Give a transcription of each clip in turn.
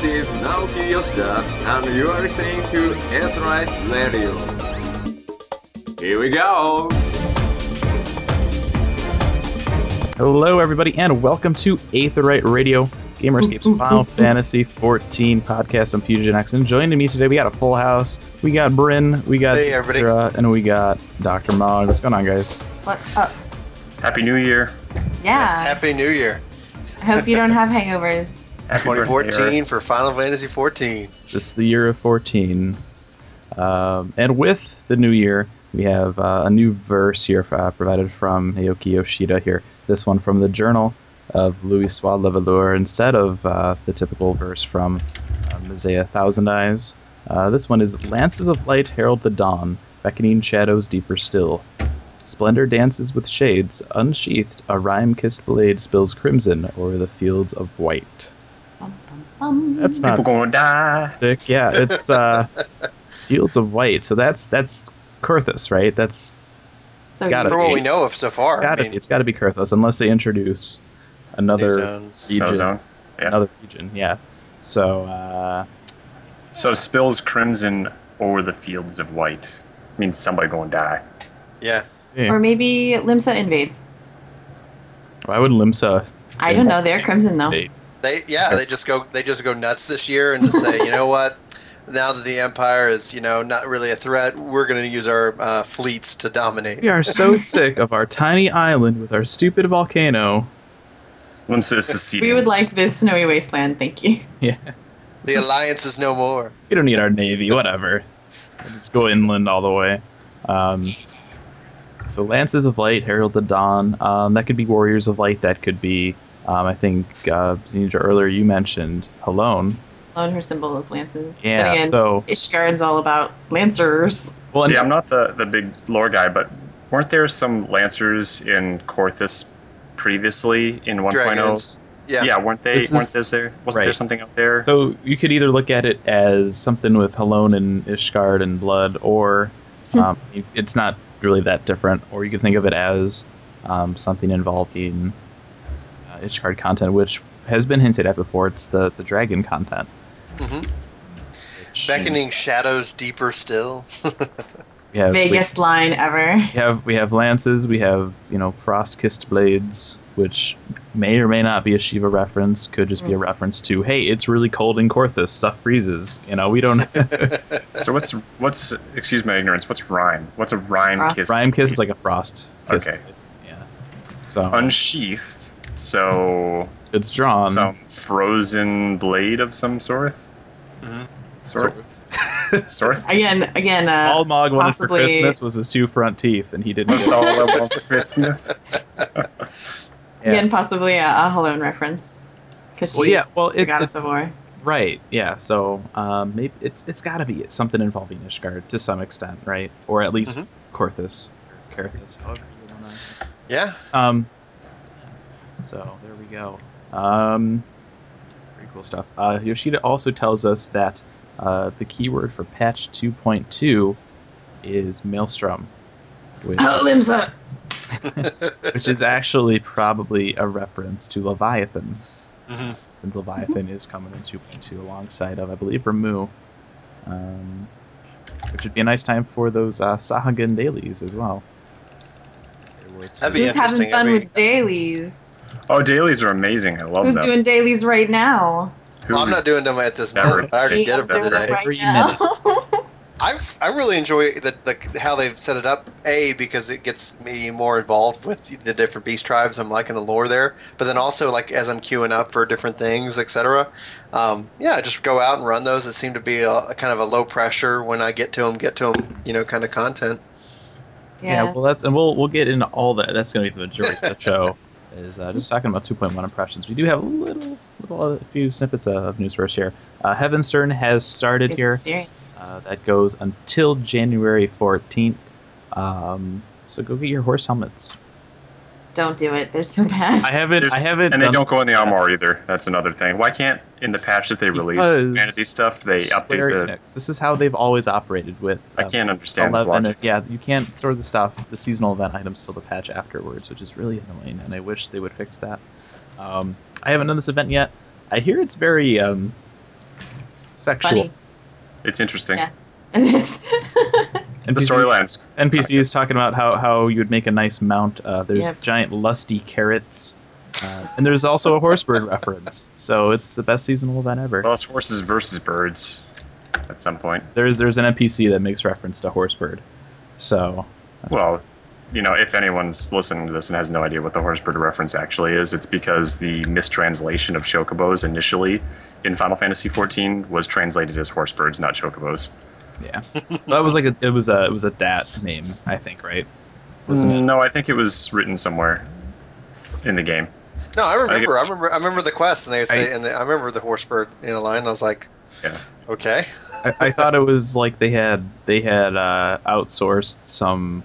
This is Naoki Yoshida, and you are listening to Aetheryte Radio. Here we go! Hello, everybody, and welcome to Aetheryte Radio, Gamerscape's Final Fantasy XIV podcast. I'm Fusion X, and joining me today, we got a full house. We got Bryn, we got Zedra, and we got Dr. Mog. What's going on, guys? What's up? Happy New Year. Yeah. Yes, Happy New Year. I hope you don't have hangovers. 2014 for Final Fantasy XIV. It's the year of 14. And with the new year, we have a new verse here provided from Naoki Yoshida here. This one from the journal of Louis-Soi Levallour instead of the typical verse from Mosaic Thousand Eyes. This one is, lances of light herald the dawn, beckoning shadows deeper still. Splendor dances with shades, unsheathed, a rime-kissed blade spills crimson over the fields of white. That's not people gonna die. Dick. Yeah, it's fields of white. So that's Coerthas, right? That's so gotta for be. What we know of so far. It's got to be Coerthas, unless they introduce another region. Yeah. Another region, yeah. So spills crimson over the fields of white means somebody gonna die. Yeah. Or maybe Limsa invades. Why would Limsa? I don't know. They're crimson though. They just go nuts this year and just say, you know what? Now that the Empire is, not really a threat, we're going to use our fleets to dominate. We are so sick of our tiny island with our stupid volcano. Limsa is seceding. We would like this snowy wasteland, thank you. Yeah. The alliance is no more. We don't need our navy. Whatever. Let's go inland all the way. So lances of light herald the dawn. That could be warriors of light. That could be, I think, Zenidra, earlier you mentioned Halone. Halone, her symbol is lances. Yeah. But again, so Ishgard's all about lancers. Well, I'm not the big lore guy, but weren't there some lancers in Coerthas previously in 1.0? Yeah, weren't they? Wasn't there something up there? So you could either look at it as something with Halone and Ishgard and blood, or it's not really that different, or you can think of it as something involving Ishgard content, which has been hinted at before. It's the dragon content. Mm-hmm. Beckoning shadows deeper still. Vaguest line ever. We have lances, we have frost-kissed blades, which may or may not be a Shiva reference, could just be a reference to, hey, it's really cold in Coerthas, stuff freezes. We don't. So what's? Excuse my ignorance. What's rime? What's a rime kiss? Rime kiss is like a frost kiss. Okay. Yeah. So unsheathed. So it's drawn. Some frozen blade of some sort. Mm-hmm. Sort. Again. All Mog wanted for Christmas was his two front teeth, and he didn't get all I want for Christmas. Yes. Again, possibly a Halone reference, because she's the goddess of war. Right, yeah. So maybe it's got to be something involving Ishgard to some extent, right? Or at least Coerthas. Yeah. So there we go. Pretty cool stuff. Yoshida also tells us that the keyword for patch 2.2 is Maelstrom. Limsa! Which is actually probably a reference to Leviathan, since Leviathan is coming in 2.2 alongside of, I believe, Ramuh, which would be a nice time for those Sahagan dailies as well. That'd be interesting. Who's having fun with dailies? Oh, dailies are amazing. I love them. Who's doing dailies right now? I'm not doing them at this moment. I already did them today. Every minute. I really enjoy the how they've set it up, because it gets me more involved with the different beast tribes. I'm liking the lore there. But then also, as I'm queuing up for different things, etc., I just go out and run those. It seemed to be a kind of a low pressure when I get to them, kind of content. Yeah. Well, we'll get into all that. That's going to be the majority of the show, is just talking about 2.1 impressions. We do have a few snippets of newsverse here. Heavenstern has started here. Serious. That goes until January 14th. So go get your horse helmets. Don't do it. They're so bad. I haven't. And they don't go in the armor either. That's another thing. Why can't in the patch that they release fantasy stuff they update the? This is how they've always operated with. I can't understand this logic. Yeah, you can't store the stuff, the seasonal event items, till the patch afterwards, which is really annoying. And I wish they would fix that. I haven't done this event yet. I hear it's very Sexual. Funny. It's interesting. Yeah. It is. The storylines. NPC is talking about how you would make a nice mount. There's giant lusty carrots. And there's also a horse bird reference. So it's the best seasonal event ever. Well, it's horses versus birds at some point. There's an NPC that makes reference to horse bird. So... well, you know, if anyone's listening to this and has no idea what the horse bird reference actually is, it's because the mistranslation of chocobos initially in Final Fantasy XIV was translated as horse birds, not chocobos. Yeah, that was like it was a dat name, I think, right? Wasn't it? No, I think it was written somewhere in the game. No, I remember the quest, and they would say, and I remember the horse bird in a line. And I was like, yeah, okay. I thought it was like they had outsourced some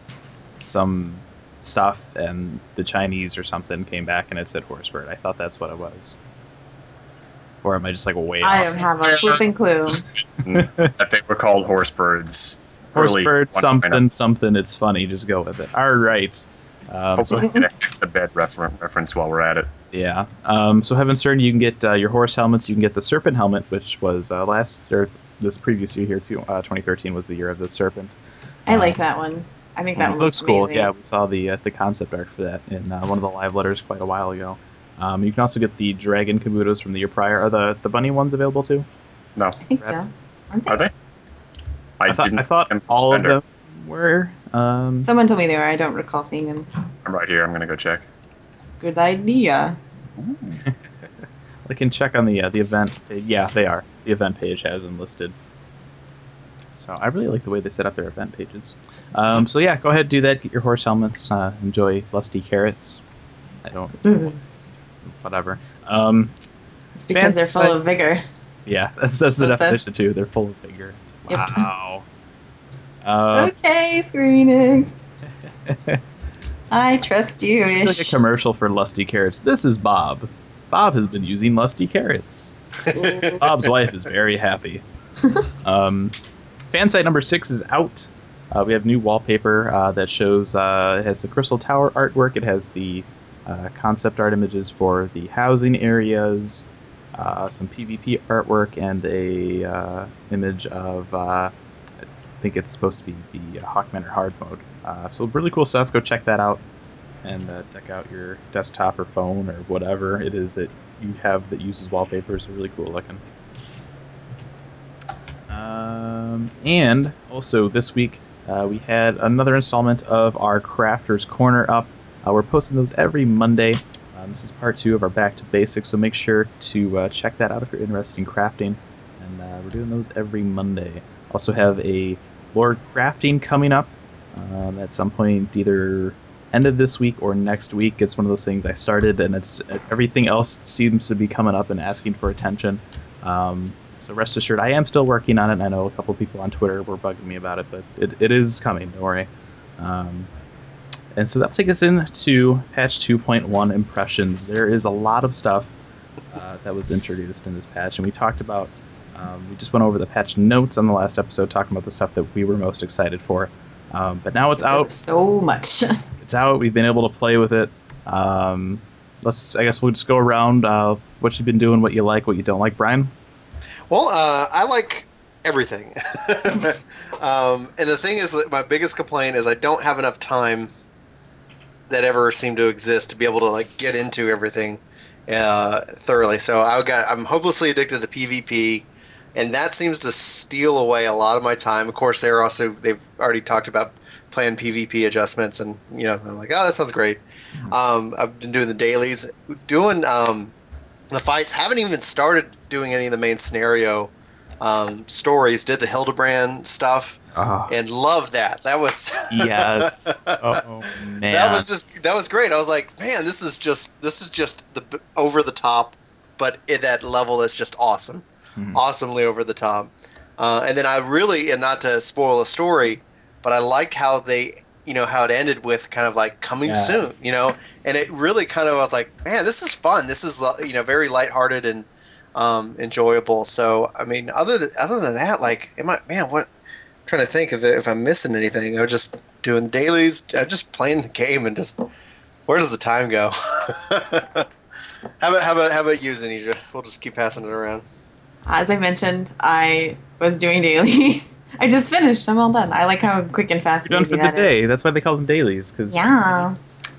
stuff, and the Chinese or something came back and it said horse bird. I thought that's what it was. Or am I just like way off? I don't have a flipping clue. That they were called horse birds. Horse really bird something. It's funny. Just go with it. All right. Hopefully we can get the bed reference while we're at it. Yeah. So Heaven's Turn, you can get your horse helmets. You can get the serpent helmet, which was this previous year here, 2013 was the year of the serpent. I like that one. I think that one looks cool. Amazing. Yeah, we saw the concept art for that in one of the live letters quite a while ago. You can also get the dragon kabutos from the year prior. Are the bunny ones available too? No. I think so. Are they? I thought all of them were. Someone told me they were. I don't recall seeing them. I'm right here. I'm going to go check. Good idea. I can check on the event. Yeah, they are. The event page has them listed. So I really like the way they set up their event pages. So yeah, go ahead and do that. Get your horse helmets. Enjoy lusty carrots. I don't... whatever. It's because they're full of vigor. Yeah, that's the definition too. They're full of vigor. Wow. Yep. Okay, Square Enix. I trust you. It's like a commercial for lusty carrots. This is Bob. Bob has been using lusty carrots. Bob's wife is very happy. Fan site number 6 is out. We have new wallpaper that shows. It has the Crystal Tower artwork. It has the concept art images for the housing areas, some PvP artwork, and a image of, I think it's supposed to be the Haukke Manor hard mode. So really cool stuff. Go check that out and check out your desktop or phone or whatever it is that you have that uses wallpapers. They're really cool looking. And also this week we had another installment of our Crafter's Corner up. We're posting those every Monday. This is part 2 of our Back to Basics, so make sure to check that out if you're interested in crafting. And we're doing those every Monday. Also have a Lore Crafting coming up at some point, either end of this week or next week. It's one of those things I started, and it's everything else seems to be coming up and asking for attention. So rest assured, I am still working on it. And I know a couple people on Twitter were bugging me about it, but it is coming, don't worry. And so that'll take us into patch 2.1 impressions. There is a lot of stuff that was introduced in this patch, and we talked about, we just went over the patch notes on the last episode, talking about the stuff that we were most excited for. But now it's out. So much. It's out. We've been able to play with it. I guess we'll just go around what you've been doing, what you like, what you don't like. Brian? Well, I like everything. And the thing is that my biggest complaint is I don't have enough time that ever seemed to exist to be able to like get into everything thoroughly. So I'm hopelessly addicted to PvP, and that seems to steal away a lot of my time. Of course, they've already talked about playing PvP adjustments, and you know I'm like, oh, that sounds great. I've been doing the dailies, doing the fights. Haven't even started doing any of the main scenario stories. Did the Hildibrand stuff. And love that. That was yes. Oh man, that was great. I was like, man, this is just the over the top, but at that level that's just awesome, awesomely over the top. And then I really, and not to spoil a story, but I liked how they, you know, how it ended with kind of like coming soon, you know, and it really kind of I was like, man, this is fun. This is you know very lighthearted and enjoyable. So I mean, other than that, like, I'm trying to think if I'm missing anything. I was just doing dailies. I'm just playing the game and just, where does the time go? How about you, Zanidra? We'll just keep passing it around. As I mentioned, I was doing dailies. I just finished. I'm all done. I like how quick and fast. You're done for the day. That's why they call them dailies. Cause yeah.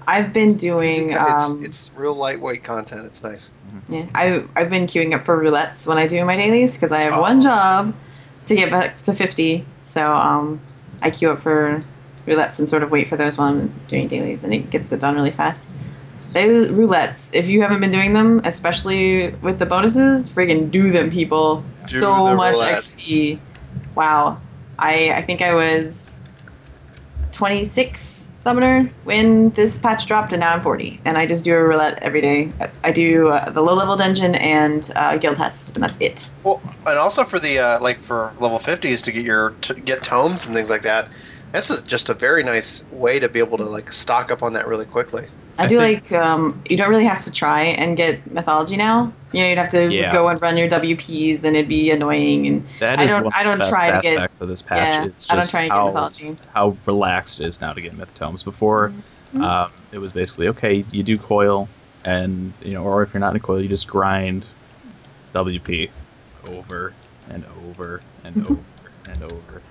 I've been doing... It's real lightweight content. It's nice. Yeah, I've been queuing up for roulettes when I do my dailies because I have one job to get back to 50. So I queue up for roulettes and sort of wait for those while I'm doing dailies, and it gets it done really fast. Those roulettes, if you haven't been doing them, especially with the bonuses, friggin' do them, people. Do so much roulettes. XP. Wow. I think I was 26 Summoner when this patch dropped, and now I'm 40. And I just do a roulette every day. I do the low-level dungeon and guild hest, and that's it. Well, and also for the like for level 50s to get your get tomes and things like that, that's just a very nice way to be able to like stock up on that really quickly. I do think, like, you don't really have to try and get Mythology now. You know, you'd have to go and run your WPs, and it'd be annoying. And that is one of the best aspects of this patch. Yeah, I don't try to get Mythology. How relaxed it is now to get Myth Tomes. Before, it was basically, okay, you do Coil, and, you know, or if you're not in Coil, you just grind WP over and over and over and over.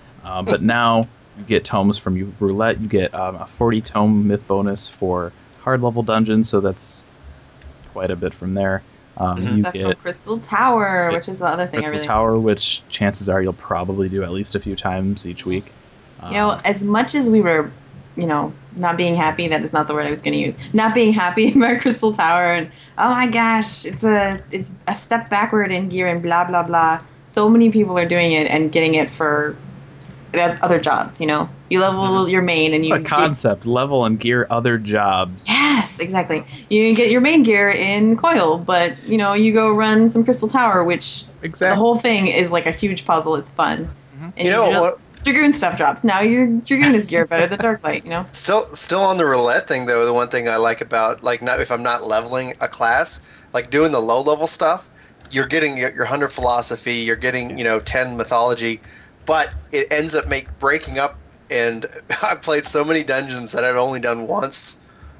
But now you get Tomes from your Roulette. You get a 40-tome Myth bonus for hard level dungeon, so that's quite a bit from there. You stuff get Crystal Tower, which is the other thing. Crystal Tower, which chances are you'll probably do at least a few times each week. You know, as much as we were, you know, not being happy, that is not the word I was going to use. Not being happy about Crystal Tower, and oh my gosh, it's a step backward in gear and blah blah blah. So many people are doing it and getting it for other jobs, you know. You level your main and you what a concept get, level and gear other jobs. Yes, exactly. You get your main gear in Coil, but you know you go run some Crystal Tower, which the whole thing is like a huge puzzle. It's fun. And you know what? Dragoon stuff drops. Now your Dragoon is gear better than Darklight. You know. Still on the roulette thing though. The one thing I like about like not if I'm not leveling a class, like doing the low level stuff, you're getting your 100 philosophy. You're getting 10 mythology, but it ends up breaking up. And I've played so many dungeons that I've only done once,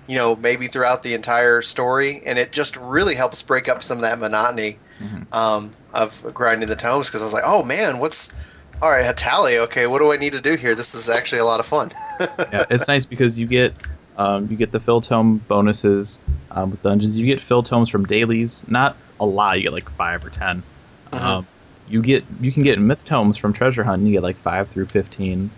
maybe throughout the entire story. And it just really helps break up some of that monotony of grinding the tomes. Because I was like, oh, man, all right, Hatali, okay, what do I need to do here? This is actually a lot of fun. Yeah, it's nice because you get the fill tome bonuses with dungeons. You get fill tomes from dailies. Not a lot. You get like 5 or 10. You can get myth tomes from treasure hunt. And you get like 5 through 15.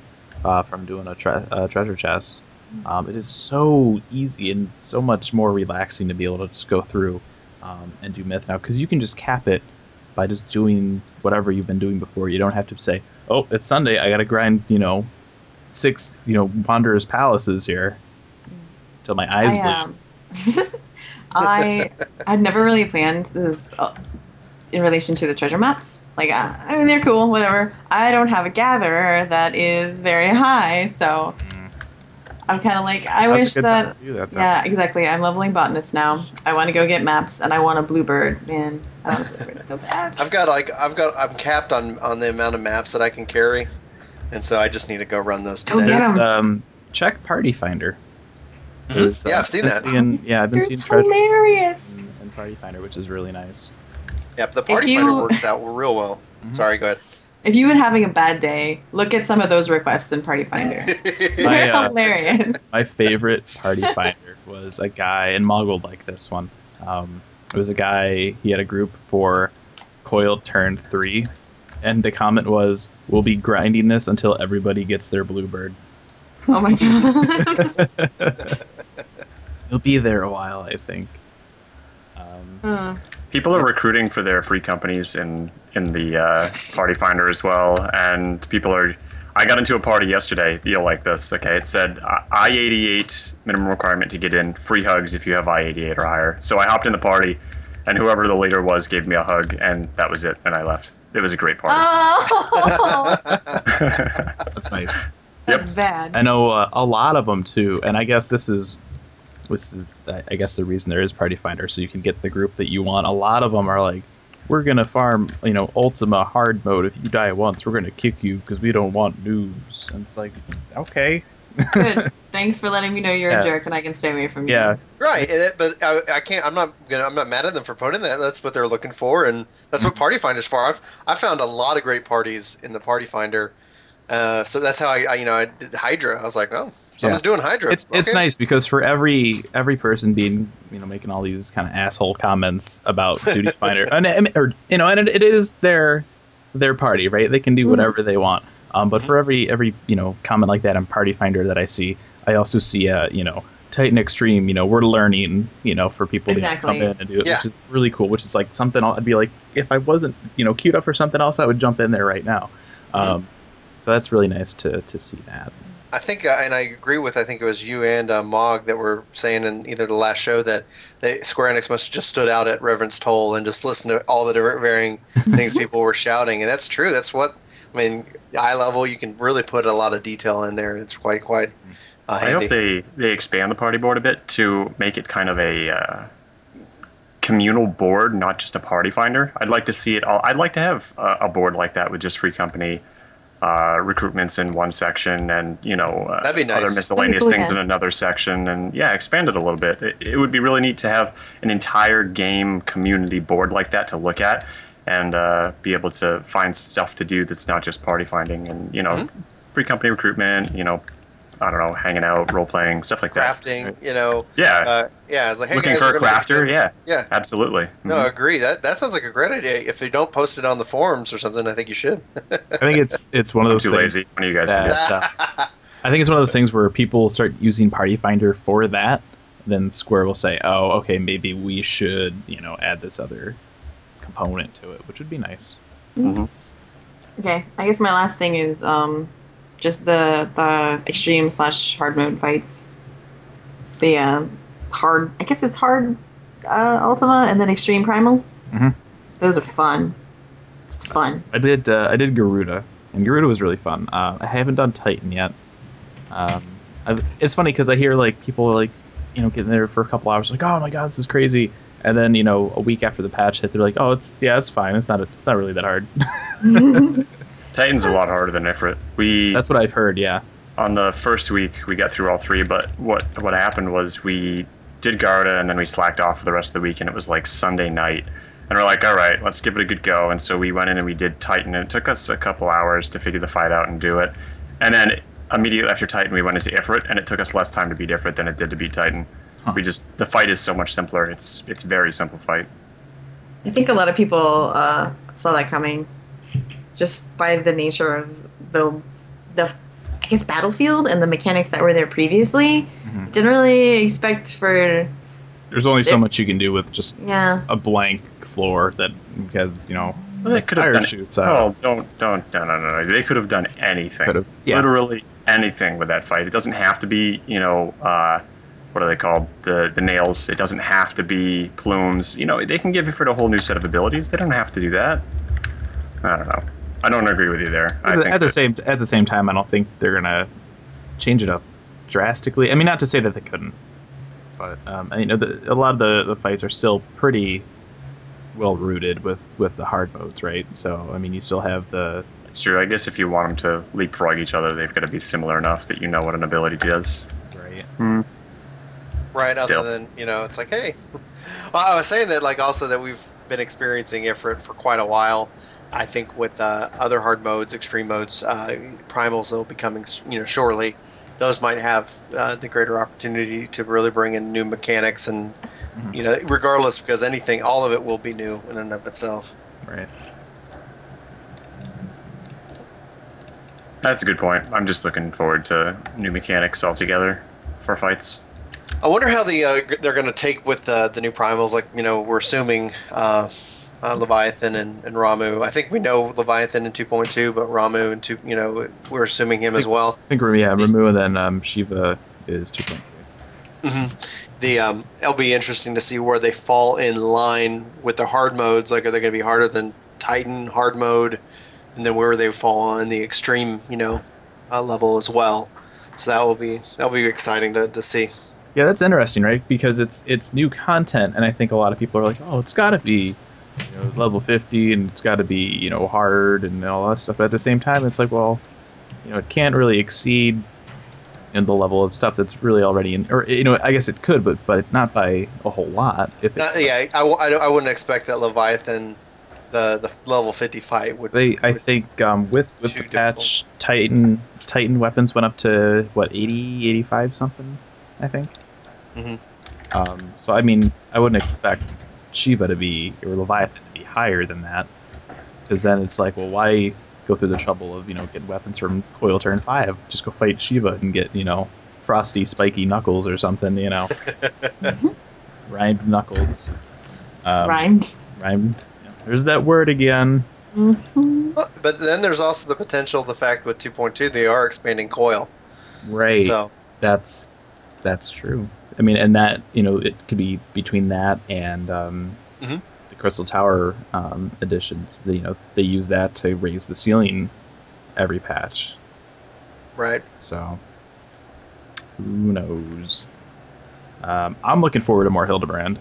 From doing a treasure chest. It is so easy and so much more relaxing to be able to just go through and do myth now, because you can just cap it by just doing whatever you've been doing before. You don't have to say, oh, it's Sunday, I gotta grind 6 wanderers palaces here till my eyes bleed. I'd never really planned this in relation to the treasure maps. Like, I mean, they're cool, whatever. I don't have a gatherer that is very high, so I'm kind of like, I wish that. Yeah, exactly. I'm leveling botanist now. I want to go get maps, and I want a bluebird, man. I want a bluebird so bad. I'm capped on the amount of maps that I can carry, and so I just need to go run those today. Check Party Finder. I've seen that. I've been seeing treasure and Party Finder, which is really nice. Yep, the Party Finder works out real well. Sorry, go ahead. If you've been having a bad day, look at some of those requests in Party Finder. They're hilarious. My favorite Party Finder was a guy, and Mog will like this one. It was a guy, he had a group for Coil Turn 3, and the comment was, we'll be grinding this until everybody gets their bluebird. Oh my god. He'll be there a while, I think. People are recruiting for their free companies in the Party Finder as well, and people are... I got into a party yesterday, you'll like this, okay? It said I-88 minimum requirement to get in, free hugs if you have I-88 or higher. So I hopped in the party, and whoever the leader was gave me a hug, and that was it, and I left. It was a great party. Oh! That's nice. That's bad. I know a lot of them, too, and I guess this is, I guess, the reason there is Party Finder, so you can get the group that you want. A lot of them are like, we're going to farm, Ultima hard mode. If you die once, we're going to kick you because we don't want noobs. And it's like, okay. Good. Thanks for letting me know you're a jerk and I can stay away from you. Yeah. Right. And I can't. I'm not mad at them for putting that. That's what they're looking for, and that's what Party Finder's for. I found a lot of great parties in the Party Finder. So that's how I did Hydra. I was like, oh, someone's doing Hydra. It's nice because for every person being, making all these kind of asshole comments about Duty Finder, and it is their party, right? They can do whatever they want. But for every comment like that on Party Finder that I see, I also see Titan Extreme. We're learning. For people to come in and do it, which is really cool. Which is like something I'd be like, if I wasn't queued up for something else, I would jump in there right now. So that's really nice to see that. I think, and I agree with, I think it was you and Mog that were saying in either the last show that Square Enix must have just stood out at Reverend's Toll and just listened to all the varying things people were shouting, and that's true. That's what. I mean, eye level, you can really put a lot of detail in there. It's quite handy. I hope they expand the party board a bit to make it kind of a communal board, not just a Party Finder. I'd like to see it all. I'd like to have a board like that with just free company recruitments in one section and, that'd be nice. Other miscellaneous things in another section. And, expand it a little bit. It would be really neat to have an entire game community board like that to look at. And be able to find stuff to do that's not just party finding and, free company recruitment, I don't know, hanging out, role-playing, stuff like crafting, that. Crafting, Yeah. It's like, hey, looking guys, for a crafter, yeah. Absolutely. No, I agree. That sounds like a great idea. If you don't post it on the forums or something, I think you should. I think it's one of those things. Too lazy. One of you guys can do stuff. I think it's one of those things where people start using Party Finder for that, then Square will say, oh, okay, maybe we should, add this other component to it, which would be nice. Mm-hmm. Okay, I guess my last thing is just the extreme / hard mode fights. The hard, I guess it's hard Ultima, and then extreme primals. Mm-hmm. Those are fun. It's fun. I did Garuda, and Garuda was really fun. I haven't done Titan yet. It's funny because I hear people getting there for a couple hours, like, oh my god, this is crazy. And then a week after the patch hit, they're like, "Oh, it's fine. It's not really that hard." Titan's a lot harder than Ifrit. That's what I've heard. Yeah. On the first week, we got through all three, but what happened was we did Garuda, and then we slacked off for the rest of the week, and it was like Sunday night, and we're like, "All right, let's give it a good go." And so we went in and we did Titan, and it took us a couple hours to figure the fight out and do it, and then immediately after Titan, we went into Ifrit, and it took us less time to beat Ifrit than it did to beat Titan. Huh. The fight is so much simpler. It's a very simple fight. I think a lot of people saw that coming, just by the nature of the I guess battlefield and the mechanics that were there previously. Mm-hmm. Didn't really expect for. There's only so much you can do with just a blank floor that because they could have done shoots. Oh, don't no! They could have done anything. Literally anything with that fight. It doesn't have to be what are they called? The nails. It doesn't have to be plumes. They can give Ifrit a whole new set of abilities. They don't have to do that. I don't know. I don't agree with you there. At the same time, I don't think they're gonna change it up drastically. I mean, not to say that they couldn't, but a lot of the fights are still pretty well rooted with the hard modes, right? So I mean, you still have the. It's true. I guess if you want them to leapfrog each other, they've got to be similar enough that what an ability does. Right. Hmm. Right, still. Other than, it's like, hey. Well, I was saying that, also that we've been experiencing Ifrit for quite a while. I think with other hard modes, extreme modes, primals that will be coming, shortly, those might have the greater opportunity to really bring in new mechanics and, regardless, because all of it will be new in and of itself. Right. That's a good point. I'm just looking forward to new mechanics altogether for fights. I wonder how they're going to take with the new primals. We're assuming Leviathan and Ramuh. I think we know Leviathan in 2.2, but Ramuh in 2. We're assuming him as well. I think Ramuh and then Shiva is 2.3. Mm-hmm. It'll be interesting to see where they fall in line with the hard modes. Are they going to be harder than Titan hard mode, and then where they fall on the extreme level as well? So that'll be exciting to see. Yeah, that's interesting, right? Because it's new content, and I think a lot of people are like, oh, it's got to be level 50, and it's got to be hard and all that stuff. But at the same time, it's like, well, it can't really exceed and the level of stuff that's really already in, or, you know, I guess it could, but not by a whole lot. If it, yeah, I wouldn't expect that Leviathan, the level 50 fight would. I think with the patch, difficult. Titan weapons went up to what 80, 85 something, I think. Mm-hmm. So I mean, I wouldn't expect Shiva to be, or Leviathan to be higher than that, because then it's like, well, why go through the trouble of, you know, getting weapons from Coil turn 5, just go fight Shiva and get, you know, frosty, spiky knuckles or something, you know. Rhymed knuckles. Rhymed. Yeah. There's that word again. Mm-hmm. But then there's also the potential, the fact with 2.2, they are expanding Coil. Right. So that's true. I mean, and that, you know, it could be between that and mm-hmm. Crystal Tower editions, you know, they use that to raise the ceiling every patch. Right. So, who knows? I'm looking forward to more Hildibrand.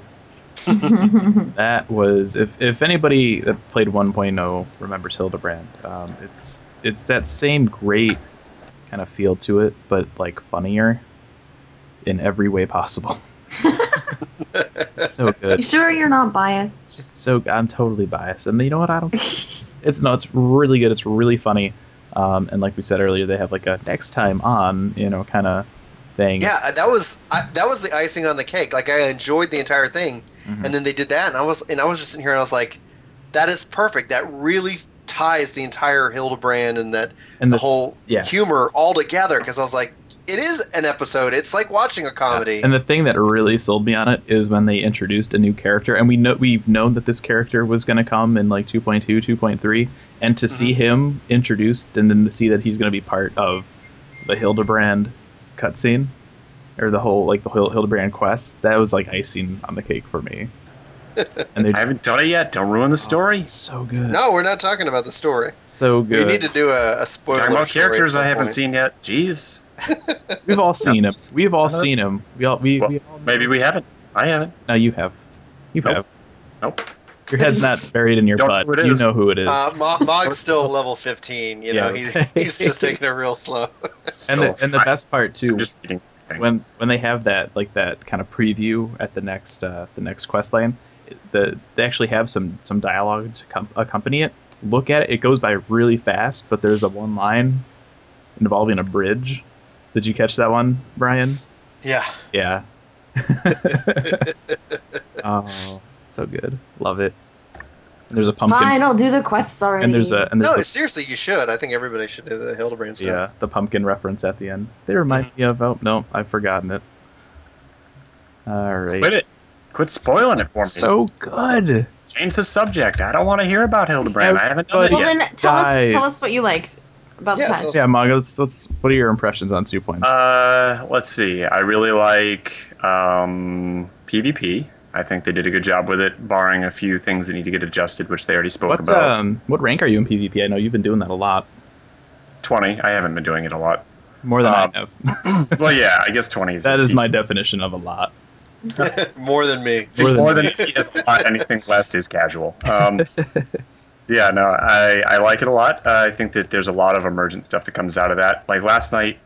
That was, if anybody that played 1.0 remembers Hildibrand, it's that same great kind of feel to it, but like funnier in every way possible. So good. You sure you're not biased? So I'm totally biased, and you know what? I don't. It's really good. It's really funny, and like we said earlier, they have like a next time on, you know, kind of thing. Yeah, that was the icing on the cake. Like I enjoyed the entire thing, mm-hmm. and then they did that, and I was just sitting here and I was like, that is perfect. That really ties the entire Hildibrand and that and the whole humor all together. Because I was like. It is an episode. It's like watching a comedy. Yeah. And the thing that really sold me on it is when they introduced a new character, and we've known that this character was going to come in like 2.2, 2.3, and to mm-hmm. see him introduced and then to see that he's going to be part of the Hildibrand cutscene or the Hildibrand quest, that was like icing on the cake for me. And I haven't done it yet. Don't ruin the story. So good. No, we're not talking about the story. So good. We need to do a spoiler. Talking about characters I haven't seen yet. Jeez. We've all seen him. We've all seen him. We all maybe we haven't. I haven't. No, you have. Nope. Your head's not buried in your butt. You know who it is. Mog's still level 15. You know, he's just taking it real slow. And the best part too, just when they have that like that kind of preview at the next quest line, they actually have some dialogue to accompany it. Look at it. It goes by really fast, but there's a one line involving a bridge. Did you catch that one, Brian? Yeah. Oh, so good. Love it. And there's a pumpkin. Fine, I'll do the quests already. Seriously, you should. I think everybody should do the Hildibrand stuff. Yeah, the pumpkin reference at the end. They remind me of... Oh, no, I've forgotten it. All right. Quit it. Quit spoiling it for me. So good. Change the subject. I don't want to hear about Hildibrand. I haven't done it yet. Well, then tell us what you liked. Mog, what are your impressions on 2.0? Let's see. I really like PvP. I think they did a good job with it, barring a few things that need to get adjusted, which they already spoke about. What rank are you in PvP? I know you've been doing that a lot. 20. I haven't been doing it a lot. More than I have. Well, yeah, I guess 20 is that is decent. My definition of a lot. More than me. More than me is a lot. Anything less is casual. Yeah, no, I like it a lot. I think that there's a lot of emergent stuff that comes out of that. Like last night,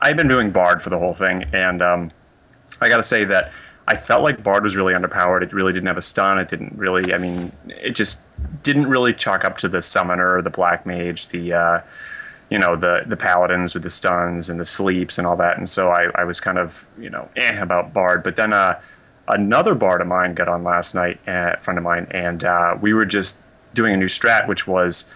I've been doing Bard for the whole thing, and I got to say that I felt like Bard was really underpowered. It really didn't have a stun. It didn't really, I mean, it just didn't really chalk up to the Summoner, the Black Mage, the Paladins with the stuns and the sleeps and all that. And so I was kind of, you know, about Bard. But then another Bard of mine got on last night, a friend of mine, and we were just doing a new strat, which was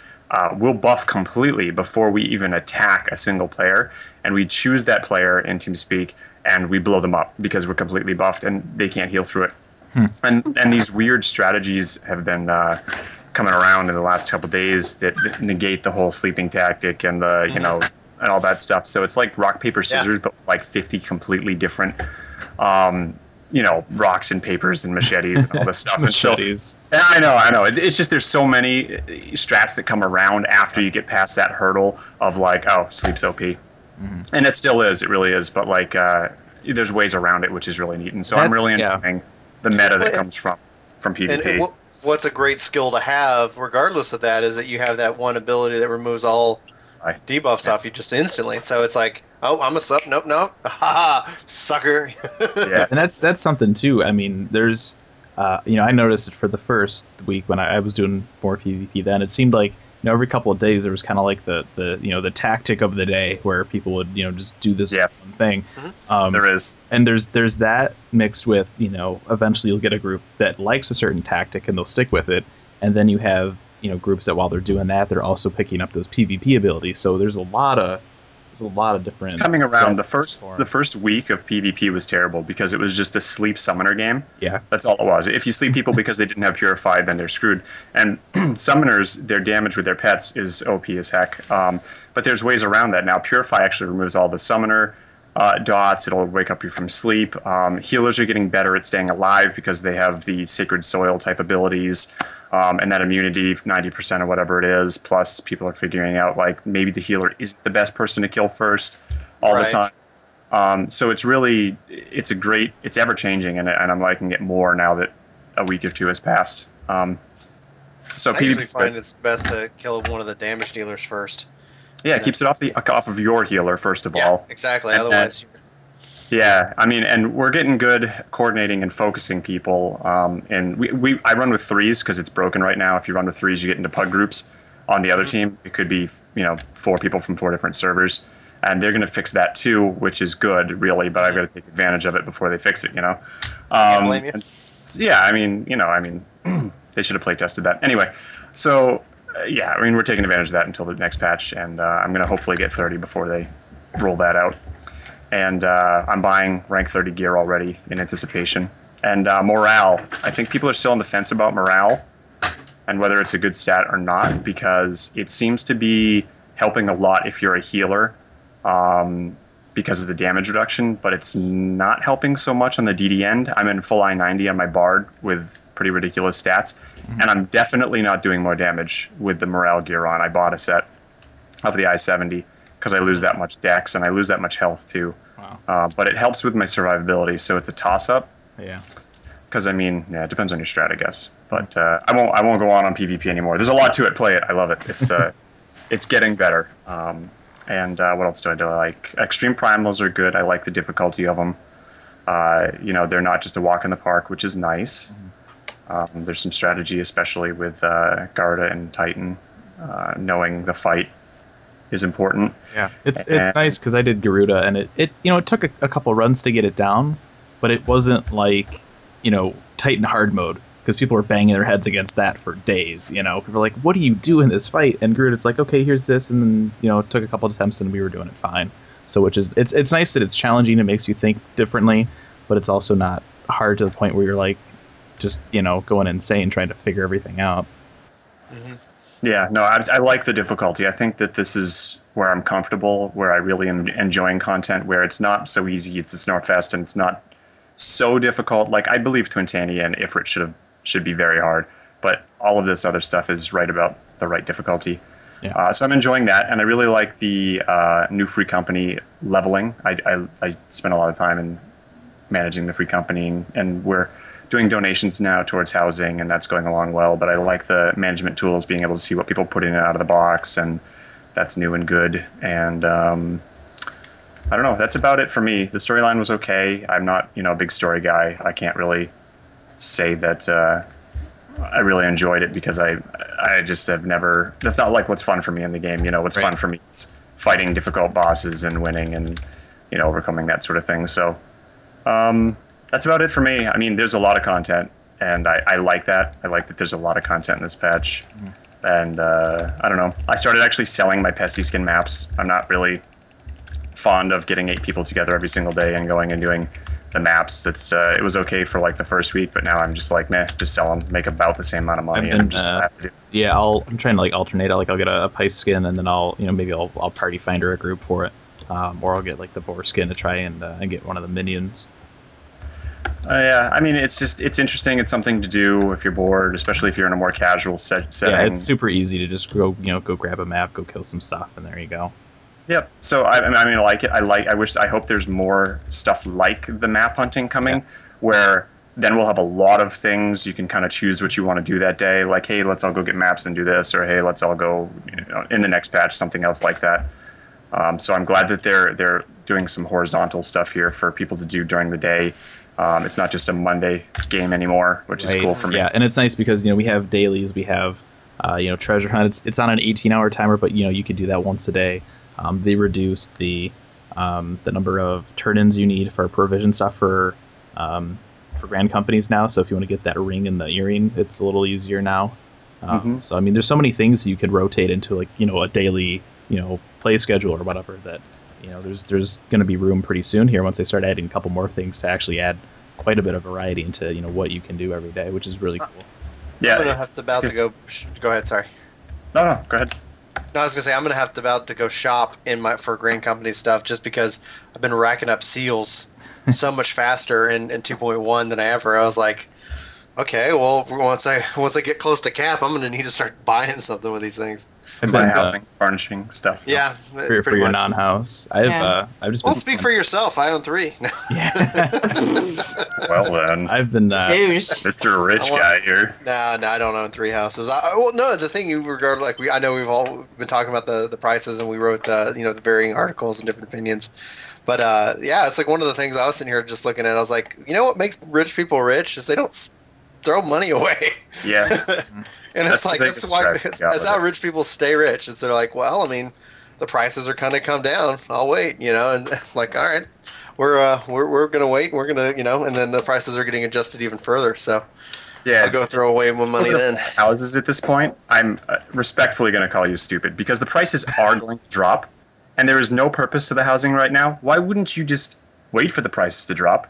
we'll buff completely before we even attack a single player, and we choose that player in TeamSpeak, and we blow them up because we're completely buffed, and they can't heal through it. Hmm. And these weird strategies have been coming around in the last couple of days that negate the whole sleeping tactic and the and all that stuff. So it's like rock paper scissors, but like 50 completely different. Rocks and papers and machetes and all this stuff. Machetes. And so, I know. It's just there's so many strats that come around after you get past that hurdle of like, oh, sleep's OP. Mm-hmm. And it still is. It really is. But like, there's ways around it, which is really neat. And so I'm really enjoying the meta that comes from PvP. And what's a great skill to have, regardless of that, is that you have that one ability that removes all debuffs off you just instantly. So it's like, Oh, I'm a sub. Nope, nope. Ha sucker. Yeah, and that's something too. I mean, there's, you know, I noticed it for the first week when I was doing more PvP. Then it seemed like, you know, every couple of days there was kind of like the you know, the tactic of the day where people would, you know, just do this yes. thing. Mm-hmm. There is, and there's that mixed with, you know, eventually you'll get a group that likes a certain tactic and they'll stick with it, and then you have, you know, groups that while they're doing that, they're also picking up those PvP abilities. So there's a lot of different. It's coming around. The first week of PvP was terrible because it was just a sleep summoner game. Yeah, that's all it was. If you sleep people because they didn't have Purify, then they're screwed. And summoners, their damage with their pets is OP as heck. But there's ways around that now. Purify actually removes all the summoner dots. It'll wake up you from sleep. Healers are getting better at staying alive because they have the Sacred Soil type abilities. And that immunity, 90% or whatever it is, plus people are figuring out, like, maybe the healer is the best person to kill first all right. the time. So it's really, it's ever-changing, and I'm liking it more now that a week or two has passed. So I usually find it's best to kill one of the damage dealers first. Yeah, it keeps it off of your healer, first of all. Yeah, exactly, and otherwise... Yeah, I mean, and we're getting good coordinating and focusing people. And I run with threes because it's broken right now. If you run with threes, you get into pug groups. On the other team, it could be, you know, 4 people from 4 different servers, and they're going to fix that too, which is good, really. But I've got to take advantage of it before they fix it, you know. Can't blame you. Yeah, I mean, you know, they should have play tested that anyway. So yeah, I mean, we're taking advantage of that until the next patch, and I'm going to hopefully get 30 before they roll that out. And I'm buying rank 30 gear already in anticipation. And morale. I think people are still on the fence about morale and whether it's a good stat or not, because it seems to be helping a lot if you're a healer because of the damage reduction, but it's not helping so much on the DD end. I'm in full I-90 on my Bard with pretty ridiculous stats, and I'm definitely not doing more damage with the morale gear on. I bought a set of the I-70 because I lose that much dex and I lose that much health too. Wow. But it helps with my survivability, so it's a toss-up. Yeah. Because, I mean, yeah, it depends on your strat, I guess. But I won't go on PvP anymore. There's a lot to it. Play it. I love it. It's it's getting better. And what else do? I like extreme primals are good. I like the difficulty of them. You know, they're not just a walk in the park, which is nice. There's some strategy, especially with Garuda and Titan, knowing the fight is important. Yeah, it's nice because I did Garuda, and it took a couple runs to get it down, but it wasn't like, you know, Titan hard mode, because people were banging their heads against that for days. You know, people were like, what do you do in this fight? And Garuda's like, okay, here's this, and then, you know, it took a couple attempts and we were doing it fine. So which is, it's nice that it's challenging, it makes you think differently, but it's also not hard to the point where you're like just, you know, going insane trying to figure everything out. Mm-hmm. Yeah, no, I like the difficulty. I think that this is where I'm comfortable, where I really am enjoying content, where it's not so easy, it's a snarfest, and it's not so difficult. Like, I believe Twintania and Ifrit should be very hard, but all of this other stuff is right about the right difficulty. Yeah. So I'm enjoying that, and I really like the new free company leveling. I spent a lot of time in managing the free company, and we're doing donations now towards housing, and that's going along well. But I like the management tools, being able to see what people put in and out of the box, and that's new and good. And I don't know, that's about it for me. The storyline was okay. I'm not, you know, a big story guy. I can't really say that I really enjoyed it, because I just have never, that's not like what's fun for me in the game. You know, what's right. fun for me is fighting difficult bosses and winning and, you know, overcoming that sort of thing. So that's about it for me. I mean, there's a lot of content, and I like that. I like that there's a lot of content in this patch. And I don't know. I started actually selling my pesty skin maps. I'm not really fond of getting 8 people together every single day and going and doing the maps. It's it was okay for like the first week, but now I'm just like, meh, just sell them, make about the same amount of money. And I'm just happy to do. Yeah, I'm trying to like alternate. I'll get a Pice skin, and then I'll Party Finder a group for it, or I'll get like the boar skin to try and get one of the minions. Yeah, I mean, it's interesting. It's something to do if you're bored, especially if you're in a more casual setting. Yeah, it's super easy to just go grab a map, go kill some stuff, and there you go. Yep. So I mean, I like it. I hope there's more stuff like the map hunting coming, where then we'll have a lot of things. You can kind of choose what you want to do that day. Like, hey, let's all go get maps and do this, or hey, let's all go, you know, in the next patch, something else like that. So I'm glad that they're doing some horizontal stuff here for people to do during the day. It's not just a Monday game anymore, which is cool for me. Yeah, and it's nice because, you know, we have dailies, we have, Treasure Hunt. It's on an 18-hour timer, but, you know, you could do that once a day. They reduced the number of turn-ins you need for provision stuff for grand companies now. So if you want to get that ring and the earring, it's a little easier now. So, I mean, there's so many things you could rotate into, like, you know, a daily, you know, play schedule or whatever that... You know, there's going to be room pretty soon here once they start adding a couple more things to actually add quite a bit of variety into, you know, what you can do every day, which is really cool. Yeah. I'm going to have to go ahead, sorry. No, go ahead. No, I was going to say, I'm going to have to go shop for Grand Company stuff just because I've been racking up seals so much faster in 2.1 than I ever. I was like, okay, well, once I get close to cap, I'm going to need to start buying something with these things. And buy housing, furnishing stuff. Yeah, for your non-house. I've just. Well, speak for yourself. I own 3. Yeah. Well then. I've been Mr. Rich guy here. No, I don't own 3 houses. The thing you regard like I know we've all been talking about the prices, and we wrote the varying articles and different opinions. But yeah, it's like one of the things I was sitting here just looking at. I was like, you know what makes rich people rich is they don't throw money away. Yes. And that's that's how rich people stay rich. Is they're like, well, I mean, the prices are kind of come down. I'll wait, you know, and like, all right, we're gonna wait. We're gonna, you know, and then the prices are getting adjusted even further. So yeah, I'll go throw away my money then. Houses at this point, I'm respectfully gonna call you stupid because the prices are going to drop, and there is no purpose to the housing right now. Why wouldn't you just wait for the prices to drop,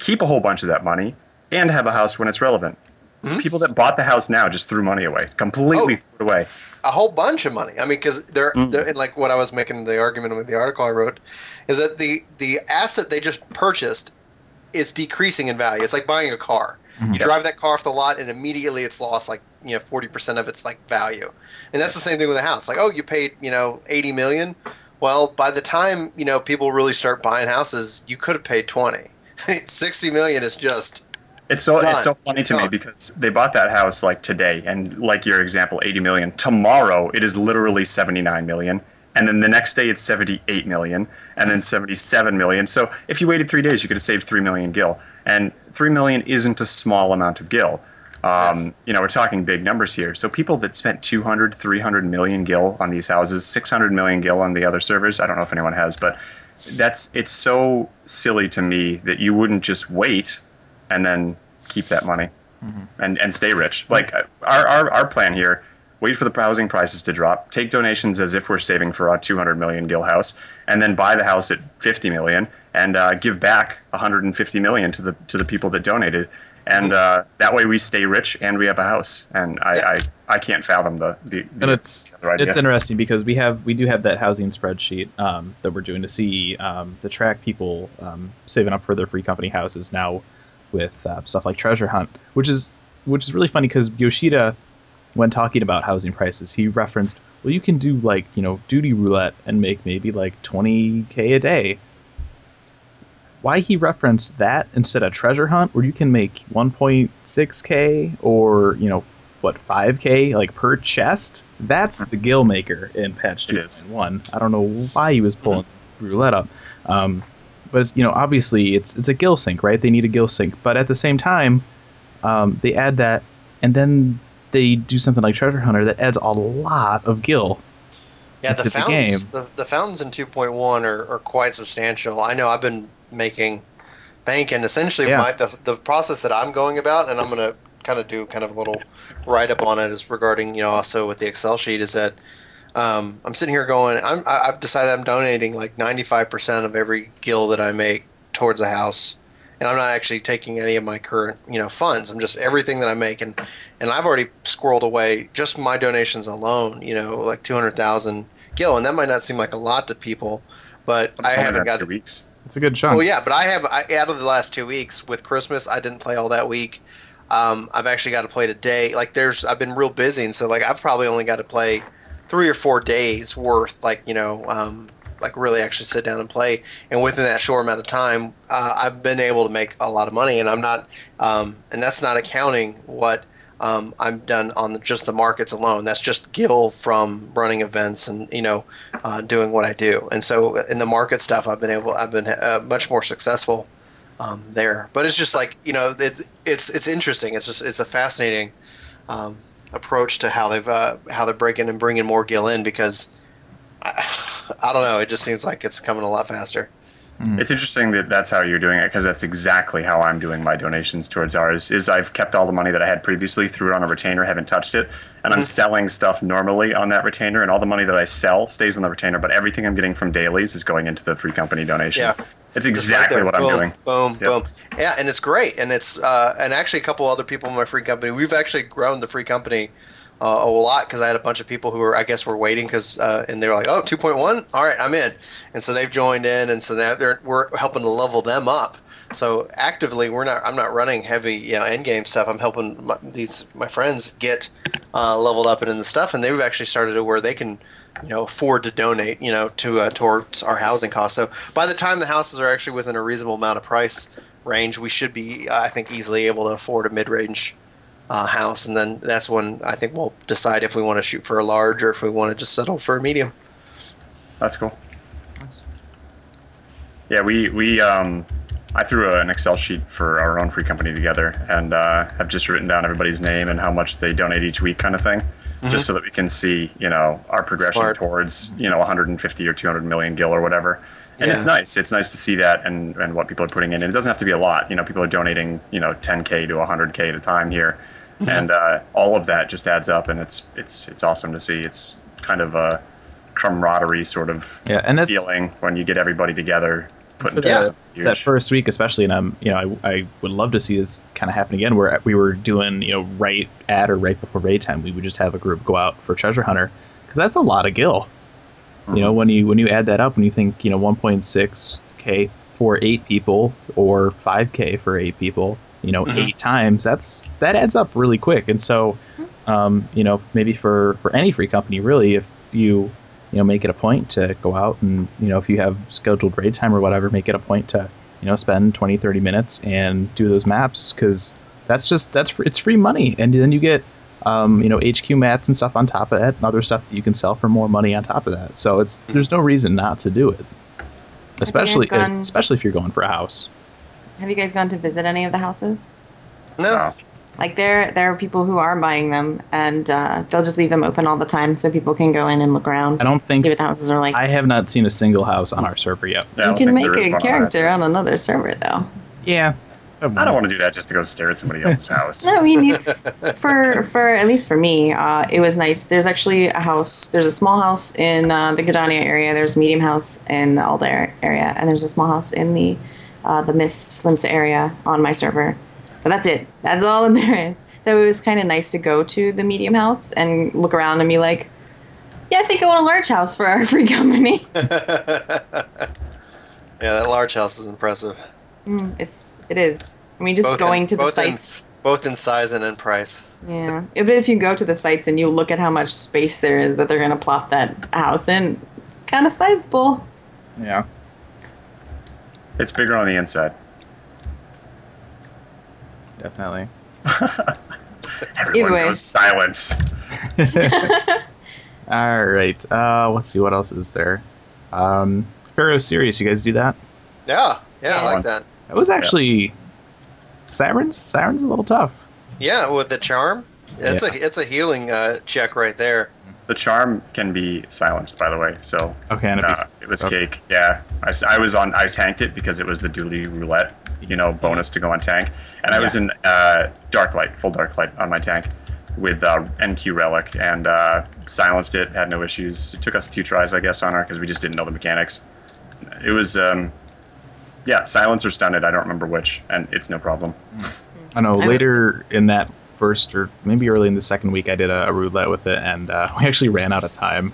keep a whole bunch of that money, and have a house when it's relevant? Mm-hmm. People that bought the house now just threw money away, completely threw it away. A whole bunch of money. I mean, because they're like what I was making the argument with the article I wrote is that the asset they just purchased is decreasing in value. It's like buying a car. Mm-hmm. You drive that car off the lot, and immediately it's lost 40% of its value. And that's the same thing with a house. Like, oh, you paid $80 million. Well, by the time people really start buying houses, you could have paid 20. $60 million is just. It's so funny to me because they bought that house today, and like your example, $80 million. Tomorrow it is literally $79 million, and then the next day it's $78 million, and then $77 million. So if you waited 3 days, you could have saved $3 million gil, and $3 million isn't a small amount of gil. We're talking big numbers here. So people that spent 200, 300 million gil on these houses, 600 million gil on the other servers. I don't know if anyone has, but it's so silly to me that you wouldn't just wait and then keep that money and stay rich. Like our plan here, wait for the housing prices to drop, take donations as if we're saving for our 200 million gil house, and then buy the house at 50 million and give back 150 million to the people that donated. And that way we stay rich and we have a house. And I can't fathom the other idea. It's interesting because we do have that housing spreadsheet that we're doing to see to track people saving up for their free company houses now, with stuff like Treasure Hunt, which is really funny because Yoshida, when talking about housing prices, he referenced, well, you can do duty roulette and make maybe $20,000 a day. Why he referenced that instead of Treasure Hunt, where you can make $1,600 or $5,000 per chest? That's the Gill Maker in patch 2.1. I don't know why he was pulling roulette up. But it's, obviously it's a gil sink, right? They need a gil sink. But at the same time, they add that, and then they do something like Treasure Hunter that adds a lot of gil. Yeah, the fountains, the fountains in 2.1 are quite substantial. I know I've been making bank, and essentially the process that I'm going about, and I'm going to do a little write-up on it, is regarding, also with the Excel sheet, is that I'm sitting here going, I've decided I'm donating 95% of every gil that I make towards a house, and I'm not actually taking any of my current, funds. I'm just everything that I make, and I've already squirreled away just my donations alone, 200,000 gil, and that might not seem like a lot to people, but I haven't got 2 weeks. It's a good chunk. Oh yeah, but out of the last 2 weeks with Christmas, I didn't play all that week. I've actually got to play today. I've been real busy, and so I've probably only got to play 3 or 4 days worth, really actually sit down and play. And within that short amount of time, I've been able to make a lot of money, and I'm not, and that's not accounting what I'm done on just the markets alone. That's just gil from running events and, you know, doing what I do. And so in the market stuff, I've been much more successful there. But it's just like, you know, it's interesting. It's a fascinating approach to how they're breaking and bringing more gil in, because I don't know. It just seems like it's coming a lot faster. Mm. It's interesting that that's how you're doing it, because that's exactly how I'm doing my donations towards ours. Is I've kept all the money that I had previously, threw it on a retainer, haven't touched it, and I'm selling stuff normally on that retainer, and all the money that I sell stays on the retainer, but everything I'm getting from dailies is going into the free company donation. Yeah. It's exactly what I'm doing. Boom. Yeah, and it's great, and it's and actually a couple other people in my free company. We've actually grown the free company a lot, because I had a bunch of people who were waiting, because and they were like, oh, 2.1, all right, I'm in, and so they've joined in, and so we're helping to level them up. So actively, I'm not running heavy, you know, end game stuff. I'm helping my friends get leveled up and in the stuff, and they've actually started to where they can, you know, afford to donate, you know, to towards our housing costs. So by the time the houses are actually within a reasonable amount of price range, we should be, I think, easily able to afford a mid range. House, and then that's when I think we'll decide if we want to shoot for a large or if we want to just settle for a medium. That's cool. Nice. Yeah, we I threw an Excel sheet for our own free company together, and have just written down everybody's name and how much they donate each week, kind of thing, just so that we can see, you know, our progression towards, you know, 150 or 200 million gil or whatever. And it's nice. It's nice to see that and what people are putting in. And it doesn't have to be a lot. You know, people are donating, you know, 10K to 100K at a time here. Mm-hmm. And all of that just adds up, and it's awesome to see. It's kind of a camaraderie sort of feeling when you get everybody together. That first week especially, and I would love to see this kind of happen again, where we were doing, you know, right at or right before raid time, we would just have a group go out for Treasure Hunter, because that's a lot of gil. You know, when you add that up, when you think, you know, 1.6K for 8 people or 5K for 8 people, you know, 8 times, that adds up really quick. And so, you know, maybe for any free company, really, if you know, make it a point to go out and, you know, if you have scheduled raid time or whatever, make it a point to, you know, spend 20, 30 minutes and do those maps, because it's free money. And then you get, you know, HQ mats and stuff on top of that, and other stuff that you can sell for more money on top of that. So there's no reason not to do it, especially if you're going for a house. Have you guys gone to visit any of the houses? No. Like there are people who are buying them, and they'll just leave them open all the time so people can go in and look around. I don't think see what the houses are like. I have not seen a single house on our server yet. You can make a character on another server though. Yeah. I don't want to do that just to go stare at somebody else's house. No, you need for at least for me, it was nice. There's actually a house. There's a small house in the Gidania area. There's a medium house in the Aldair area, and there's a small house in the Mist Limsa area on my server. But that's it. That's all there is. So it was kind of nice to go to the medium house and look around and be like, yeah, I think I want a large house for our free company. Yeah, that large house is impressive. It is. I mean, just going to the sites. Both in size and in price. Yeah. But if you go to the sites and you look at how much space there is that they're going to plop that house in, kind of sizable. Yeah. It's bigger on the inside. Definitely. Everyone goes silent. All right. Let's see. What else is there? Pharaoh Sirius, you guys do that? Yeah, I like that. It was actually Sirens. Sirens a little tough. Yeah, with the charm. It's a healing check right there. The charm can be silenced, by the way. So okay, and it was cake. Yeah, I tanked it because it was the dually roulette, you know, bonus to go on tank, and I was in darklight, full darklight on my tank with NQ relic, and silenced it. Had no issues. It took us 2 tries, I guess, on her because we just didn't know the mechanics. It was. Yeah, silence or stunned, I don't remember which, and it's no problem. I know, later in that first, or maybe early in the second week, I did a roulette with it, and we actually ran out of time.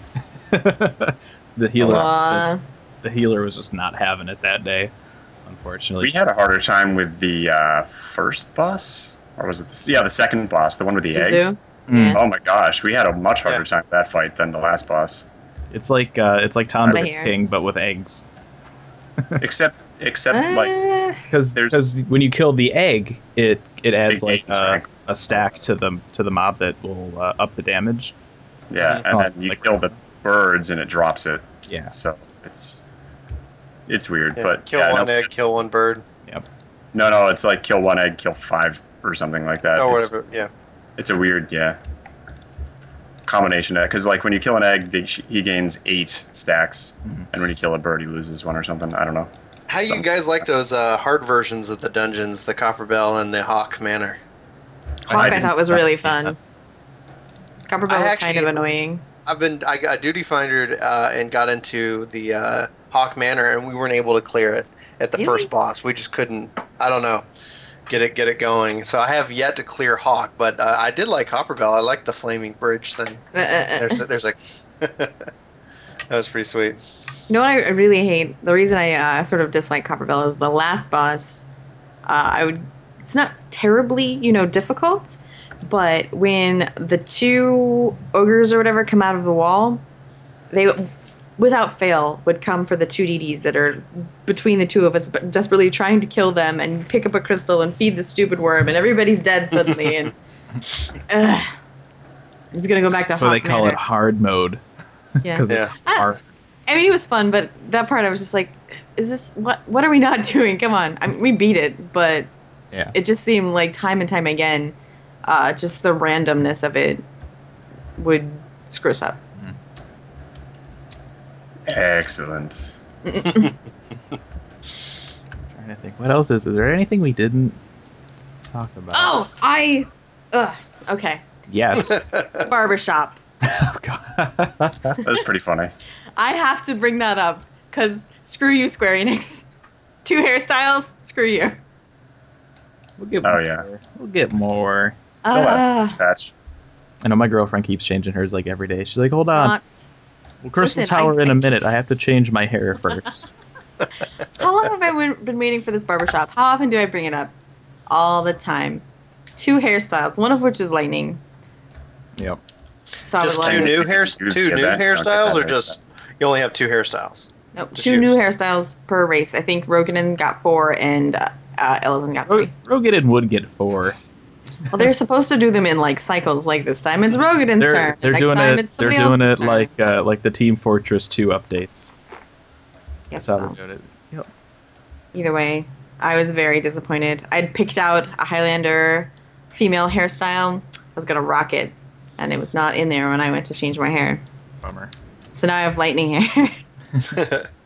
The healer was just not having it that day, unfortunately. We had a harder time with the first boss, or was it the second boss, the one with the eggs? Yeah. Oh my gosh, we had a much harder time with that fight than the last boss. It's like Tom the King, but with eggs. Except like because when you kill the egg, it adds like a stack to the mob that will up the damage. Yeah, and then you kill the birds and it drops it. Yeah, so it's weird, yeah, but kill one egg, kill one bird. Yep. No, it's like kill one egg, kill five or something like that. Oh, whatever. Yeah. It's a weird combination of that, because like when you kill an egg, he gains 8 stacks, and when you kill a bird, he loses 1 or something. I don't know. How do you guys like those hard versions of the dungeons, the Copperbell and the Haukke Manor? Haukke I thought was really fun. Copperbell was kind of annoying. I got duty findered and got into the Haukke Manor, and we weren't able to clear it at the first boss. We just couldn't. I don't know. Get it going. So I have yet to clear Haukke, but I did like Copperbell. I like the flaming bridge thing. There's like that was pretty sweet. You know what I really hate? The reason I sort of dislike Copperbell is the last boss. It's not terribly difficult, but when the 2 ogres or whatever come out of the wall, they without fail would come for the 2 DDs that are between the 2 of us, but desperately trying to kill them and pick up a crystal and feed the stupid worm, and everybody's dead suddenly. And I'm just gonna go back to. That's why they call it hard mode. Yeah, because it's hard. I mean, it was fun, but that part I was just like, "Is this what? What are we not doing? Come on! I mean, we beat it, but it just seemed like time and time again, just the randomness of it would screw us up." Excellent. I'm trying to think. What else is? Is there anything we didn't talk about? Oh, okay. Yes. Barbershop. Oh, God. That was pretty funny. I have to bring that up, because screw you, Square Enix. 2 hairstyles, screw you. We'll get more. We'll get more. I know my girlfriend keeps changing hers like every day. She's like, hold on. Well, Crystal Tower in a minute. I have to change my hair first. How long have I been waiting for this barbershop? How often do I bring it up? All the time. 2 hairstyles, one of which is lightning. Yep. So just 2 new hairs. 2 new hairstyles, or just you only have 2 hairstyles? Nope. Just 2 new hairstyles per race. I think Roganin got 4, and Ellison got 3. Roganin would get 4. Well, they're supposed to do them in like cycles. Like this time, it's Roganin's turn. They're doing it like the Team Fortress 2 updates. Yes, so. They're doing it. Yep. Either way, I was very disappointed. I'd picked out a Highlander female hairstyle. I was gonna rock it, and it was not in there when I went to change my hair. Bummer. So now I have lightning hair.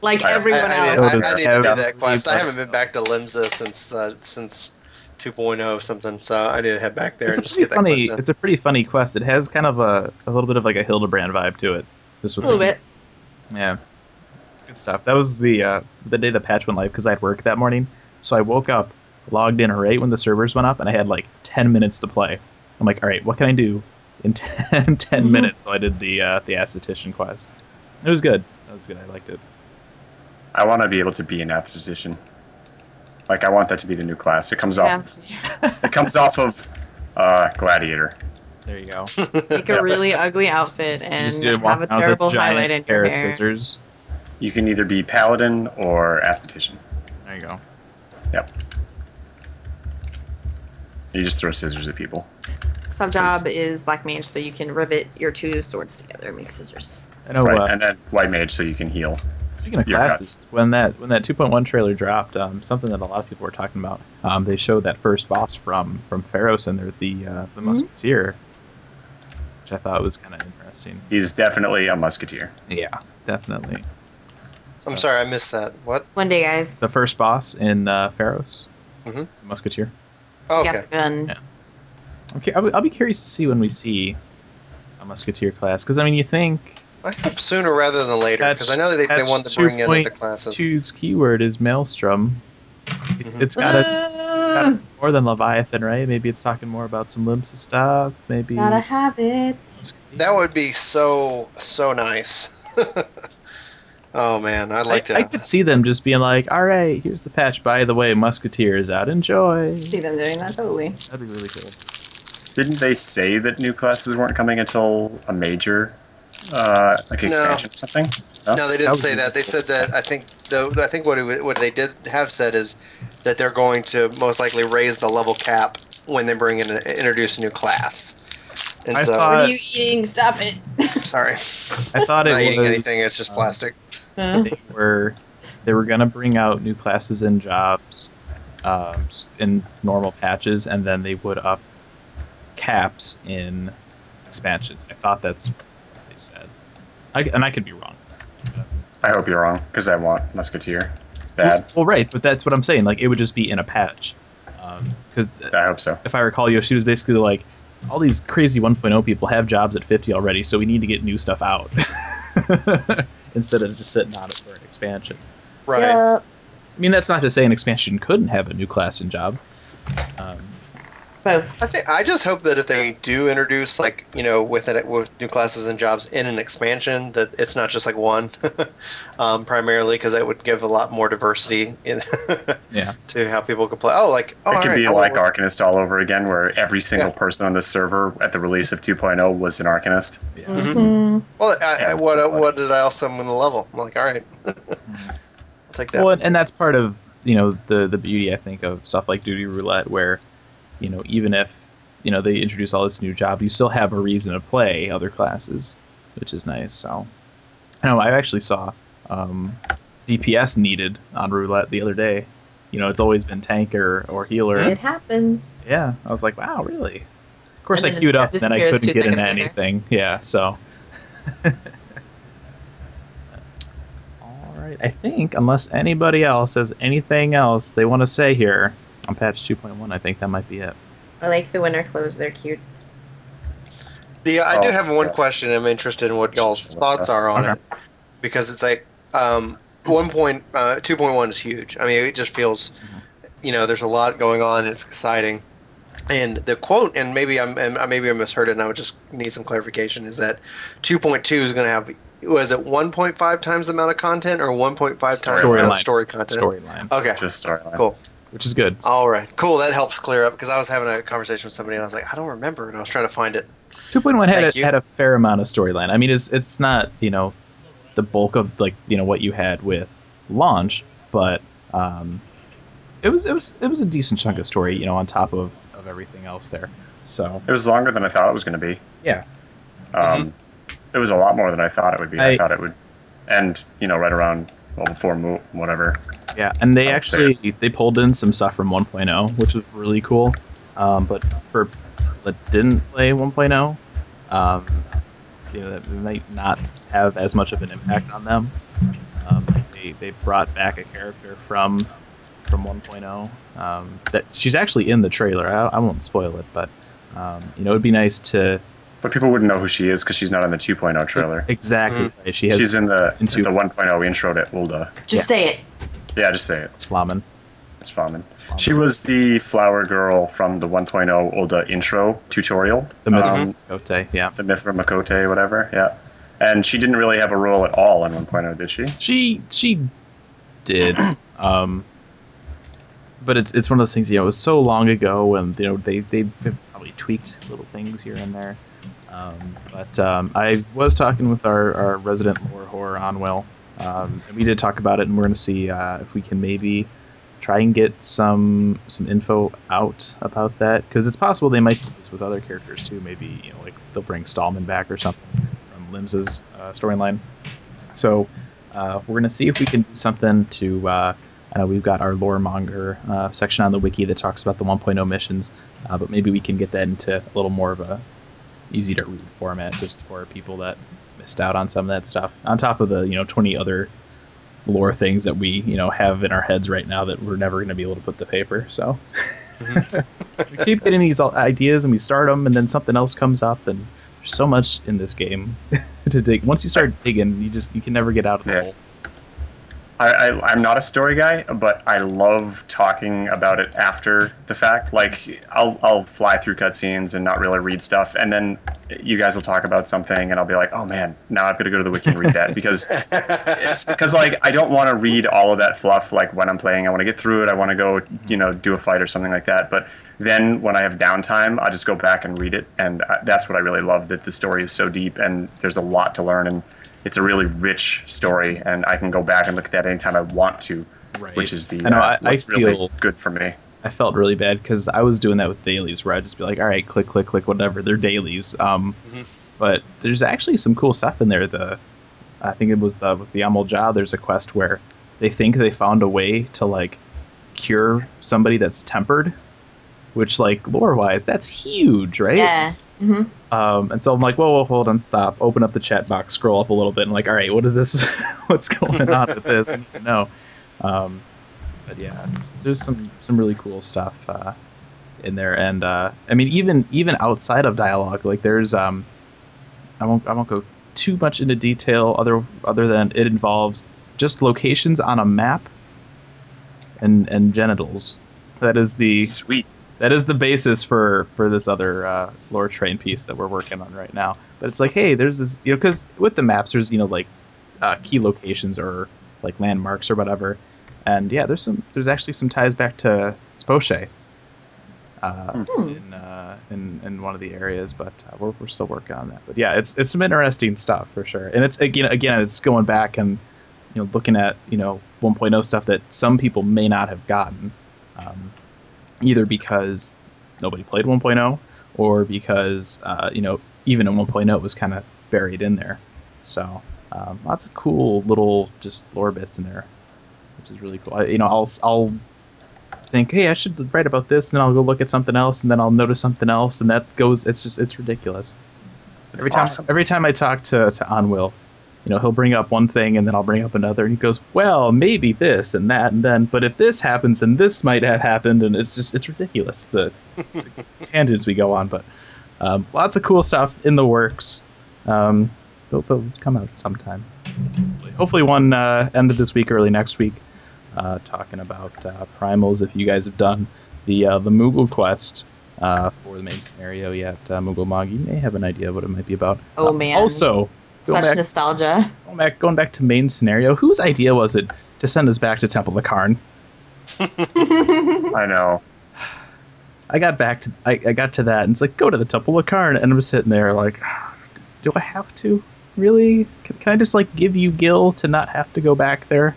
Like everyone else. I need to do that quest. I haven't been back to Limsa since 2.0 something, so I need to head back there and just get that quest done. It's a pretty funny quest. It has kind of a little bit of like a Hildibrand vibe to it. This was a little bit. Yeah. It's good stuff. That was the day the patch went live, because I had work that morning. So I woke up, logged in right when the servers went up, and I had like 10 minutes to play. I'm like, all right, what can I do in 10 minutes? So I did the aesthetician quest. It was good. That was good. I liked it. I want to be able to be an aesthetician. Like, I want that to be the new class. It comes off of Gladiator. There you go. Make a really ugly outfit and have a terrible highlight in your hair. Scissors. You can either be Paladin or Aesthetician. There you go. Yep. You just throw scissors at people. Sub job is Black Mage, so you can rivet your 2 swords together and make scissors. I know, right, and then White Mage, so you can heal. Speaking of classes, when that 2.1 trailer dropped, something that a lot of people were talking about, they showed that first boss from Pharos, and they're the Musketeer, which I thought was kind of interesting. He's definitely a Musketeer. Yeah, definitely. I'm sorry, I missed that. What? One day, guys. The first boss in Pharos, the Musketeer. Oh, okay. Yeah. Okay, I'll be curious to see when we see a Musketeer class, because I mean, you think. I hope sooner rather than later, because I know that they want to bring in other classes. Choose keyword is Maelstrom. It's got more than Leviathan, right? Maybe it's talking more about some Limsa stuff. Maybe gotta have it. That would be so nice. Oh man, I'd like to. I could see them just being like, "All right, here's the patch. By the way, Musketeer is out. Enjoy." See them doing that totally. That'd be really cool. Didn't they say that new classes weren't coming until a major? Like expansion or something? No, they didn't say that. They said that I think I think what they did have said is that they're going to most likely raise the level cap when they bring in introduce a new class. And what are you eating? Stop it. Sorry. I thought it was... I'm not eating anything, it's just plastic. They were going to bring out new classes and jobs in normal patches, and then they would up caps in expansions. I thought that's what they said. I could be wrong. I hope you're wrong, because I want Musketeer. Bad. Well, right, but that's what I'm saying. Like, it would just be in a patch. Because I hope so. If I recall, Yoshi was basically like, all these crazy 1.0 people have jobs at 50 already, so we need to get new stuff out instead of just sitting on it for an expansion. Right. Yeah. I mean, that's not to say an expansion couldn't have a new class and job. Both. I just hope that if they do introduce, like, you know, with new classes and jobs in an expansion, that it's not just like one, primarily, because that would give a lot more diversity in to how people could play. It could be like Arcanist all over again, where every single person on the server at the release of 2.0 was an Arcanist. Yeah. Mm-hmm. Well, what did I also win the level? I'm like, all right, I'll take that. Well, and that's part of, you know, the beauty, I think, of stuff like Duty Roulette, where, you know, even if, you know, they introduce all this new job, you still have a reason to play other classes, which is nice. So, I actually saw DPS needed on Roulette the other day. You know, it's always been tank or healer. It happens. Yeah, I was like, wow, really? Of course, I queued up and then I couldn't get into anything. Yeah, so. All right, I think unless anybody else has anything else they want to say here. On patch 2.1, I think that might be it. I like the winter clothes; they're cute. I do have one question. I'm interested in what y'all's thoughts are on it, because it's like 2.1 is huge. I mean, it just feels, you know, there's a lot going on. It's exciting, and the quote, and maybe I misheard it, and I would just need some clarification. Is that 2.2 is going to have? Was it 1.5 times the amount of content, or 1.5 times the amount of story content? Storyline. Okay, just storyline. Cool. Which is good. All right, cool. That helps clear up, because I was having a conversation with somebody and I was like, I don't remember, and I was trying to find it. 2.1 had a fair amount of storyline. I mean, it's not, you know, the bulk of, like, you know, what you had with launch, but it was a decent chunk of story, you know, on top of everything else there. So it was longer than I thought it was going to be. Yeah. It was a lot more than I thought it would be. I thought it would end, you know, right around. Well, before whatever. Yeah, and they actually pulled in some stuff from 1.0, which was really cool. But for people that didn't play 1.0, you know, that might not have as much of an impact on them. They brought back a character from 1.0 that she's actually in the trailer. I won't spoil it, but you know, it'd be nice to. But people wouldn't know who she is because she's not in the 2.0 trailer. Exactly. Mm-hmm. Right. She's in the 1.0 intro to Ulda. Say it. Yeah, just say it. It's Flamen. She was the flower girl from the 1.0 Ulda intro tutorial. The Mithra Makote, yeah. The Mithra Makote, whatever, yeah. And she didn't really have a role at all in 1.0, did she? She did. But it's one of those things, you know, it was so long ago, and, you know, they probably tweaked little things here and there. But I was talking with our resident lore horror, Onwell, and we did talk about it, and we're going to see if we can maybe try and get some info out about that, because it's possible they might do this with other characters too. Maybe, you know, like they'll bring Stallman back or something from Limsa's storyline. So we're going to see if we can do something to. We've got our lore monger section on the wiki that talks about the 1.0 missions, but maybe we can get that into a little more of a easy to read format, just for people that missed out on some of that stuff. On top of the, you know, 20 other lore things that we, you know, have in our heads right now that we're never going to be able to put to paper. So we keep getting these ideas and we start them, and then something else comes up, and there's so much in this game to dig. Once you start digging, you can never get out of the hole. I'm not a story guy, but I love talking about it after the fact. Like, I'll fly through cutscenes and not really read stuff, and then you guys will talk about something, and I'll be like, oh man, now I've got to go to the wiki and read that, because like, I don't want to read all of that fluff. Like, when I'm playing, I want to get through it. I want to go, you know, do a fight or something like that. But then when I have downtime, I just go back and read it, and that's what I really love. That the story is so deep, and there's a lot to learn, and it's a really rich story, and I can go back and look at that anytime I want to, right. Which is the what's really good for me. I felt really bad because I was doing that with dailies, where I'd just be like, all right, click, click, click, whatever. They're dailies. But there's actually some cool stuff in there. I think it was with the Amalja, there's a quest where they think they found a way to, like, cure somebody that's tempered, which, like, lore-wise, that's huge, right? Yeah. Mm-hmm. And so I'm like, whoa, hold on, stop. Open up the chat box, scroll up a little bit, and like, all right, what is this? What's going on with this? I don't know. But yeah, there's some really cool stuff in there, and I mean, even outside of dialogue, like there's I won't go too much into detail other than it involves just locations on a map and genitals. That is the sweet. That is the basis for this other lore train piece that we're working on right now. But it's like, hey, there's this, you know, because with the maps, there's, you know, like key locations or like landmarks or whatever. And yeah, there's actually some ties back to Spoche in one of the areas, but we're still working on that. But yeah, it's some interesting stuff for sure. And it's again it's going back and, you know, looking at, you know, 1.0 stuff that some people may not have gotten, either because nobody played 1.0 or because you know, even in 1.0 it was kind of buried in there. So lots of cool little just lore bits in there, which is really cool. I'll think, hey, I should write about this, and I'll go look at something else, and then I'll notice something else, and that goes. It's ridiculous. Every time I talk to Anwil, you know, he'll bring up one thing, and then I'll bring up another, and he goes, well, maybe this and that, and then, but if this happens, and this might have happened, and it's ridiculous the tangents we go on. But lots of cool stuff in the works. They'll come out sometime. Hopefully one end of this week, early next week. Talking about primals, if you guys have done the Moogle quest for the main scenario yet, Moogle Mog, you may have an idea what it might be about. Oh man! Also, such nostalgia. Going back to main scenario, whose idea was it to send us back to Temple of Karn? I know. I got to that, and it's like, go to the Temple of Karn, and I'm just sitting there like, do I have to? Really? Can I just like give you Gil to not have to go back there?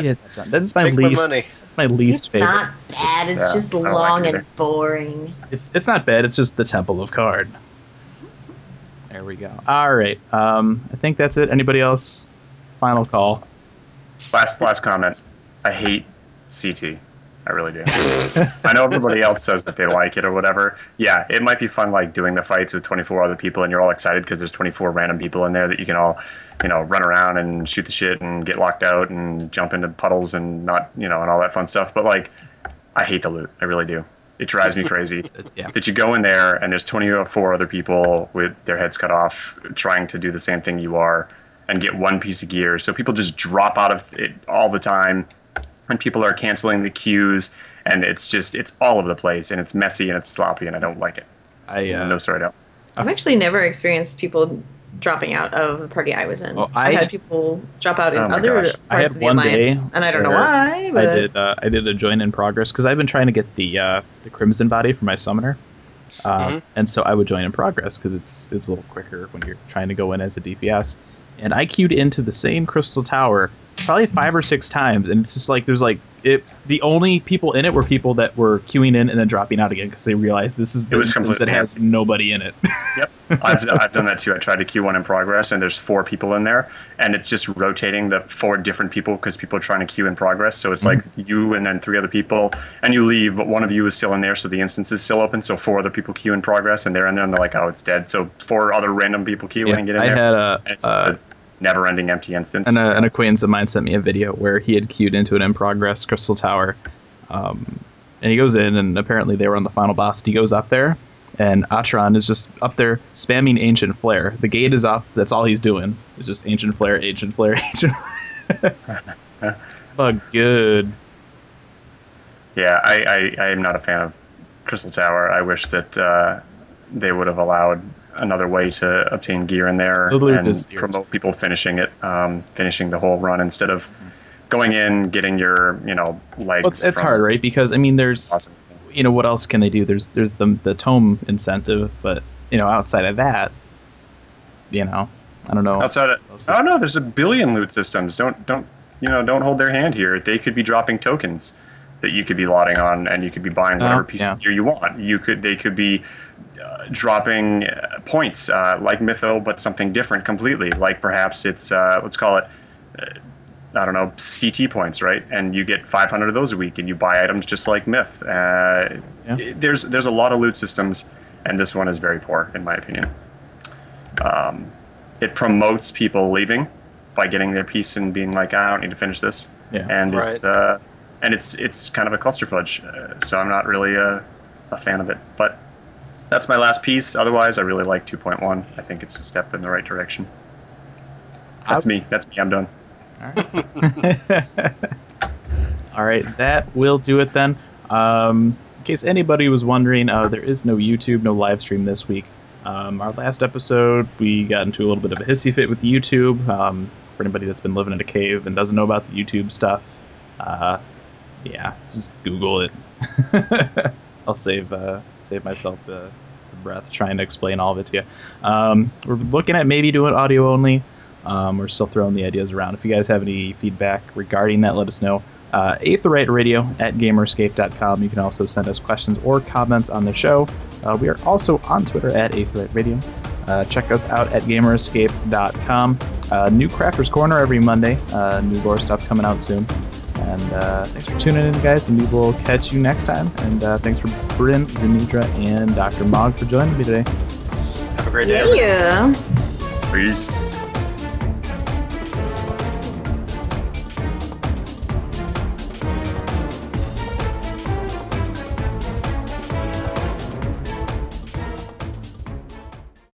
Yeah, that's my least favorite. It's not bad. It's just long and boring. It's not bad. It's just the Temple of Karn. There we go. All right. I think that's it. Anybody else? Final call. Last comment. I hate CT. I really do. I know everybody else says that they like it or whatever. Yeah, it might be fun, like, doing the fights with 24 other people, and you're all excited because there's 24 random people in there that you can all, you know, run around and shoot the shit and get locked out and jump into puddles and not, you know, and all that fun stuff. But, like, I hate the loot. I really do. It drives me crazy that you go in there and there's 24 other people with their heads cut off trying to do the same thing you are and get one piece of gear. So people just drop out of it all the time. And people are canceling the queues, and it's all over the place, and it's messy, and it's sloppy, and I don't like it. I've actually never experienced people dropping out of the party I was in. Well, I've had people drop out in other parts of the Alliance, and I don't know why. But I did a join in progress, because I've been trying to get the Crimson Body for my Summoner, and so I would join in progress, because it's a little quicker when you're trying to go in as a DPS. And I queued into the same Crystal Tower probably 5 or 6 times, and it's just like there's like it. The only people in it were people that were queuing in and then dropping out again because they realized this is the instance that has nobody in it. Yep, I've done that too. I tried to queue one in progress, and there's 4 people in there, and it's just rotating the 4 different people because people are trying to queue in progress. So it's like you and then 3 other people, and you leave, but one of you is still in there, so the instance is still open. So 4 other people queue in progress, and they're in there, and they're like, oh, it's dead. So 4 other random people queue and get in there. Never-ending empty instance. And an acquaintance of mine sent me a video where he had queued into an in-progress Crystal Tower, and he goes in, and apparently they were on the final boss. And he goes up there, and Atron is just up there spamming Ancient Flare. The gate is up. That's all he's doing. It's just Ancient Flare, Ancient Flare, Ancient Flare. But good. Yeah, I am not a fan of Crystal Tower. I wish that they would have allowed another way to obtain gear in there and promote people finishing it, finishing the whole run instead of going in, getting your, you know, legs. Well, it's hard, right? Because I mean, there's, you know, what else can they do? There's the tome incentive, but you know, outside of that, you know, I don't know. Outside of, oh no, there's a billion loot systems. Don't hold their hand here. They could be dropping tokens that you could be lotting on, and you could be buying whatever piece of gear you want. They could be dropping points like Mytho, but something different completely. Like perhaps it's let's call it I don't know, CT points, right? And you get 500 of those a week, and you buy items just like Myth. There's a lot of loot systems, and this one is very poor in my opinion. It promotes people leaving by getting their piece and being like, I don't need to finish this. Yeah. And right. It's kind of a clusterfudge, so I'm not really a fan of it. But that's my last piece. Otherwise, I really like 2.1. I think it's a step in the right direction. That's me. I'm done. All right. All right. That will do it then. In case anybody was wondering, there is no YouTube, no live stream this week. Our last episode, we got into a little bit of a hissy fit with YouTube. For anybody that's been living in a cave and doesn't know about the YouTube stuff, just Google it. I'll save myself the breath trying to explain all of it to you. We're looking at maybe doing audio only. We're still throwing the ideas around. If you guys have any feedback regarding that, let us know. Aetheryte Radio at gamerscape.com. You can also send us questions or comments on the show. We are also on Twitter at Aetheryte Radio. Check us out at gamerscape.com. New Crafters Corner every Monday. New lore stuff coming out soon. And thanks for tuning in, guys, and we will catch you next time. And thanks for Bryn, Zenidra, and Dr. Mog for joining me today. Have a great day. Yeah. Peace.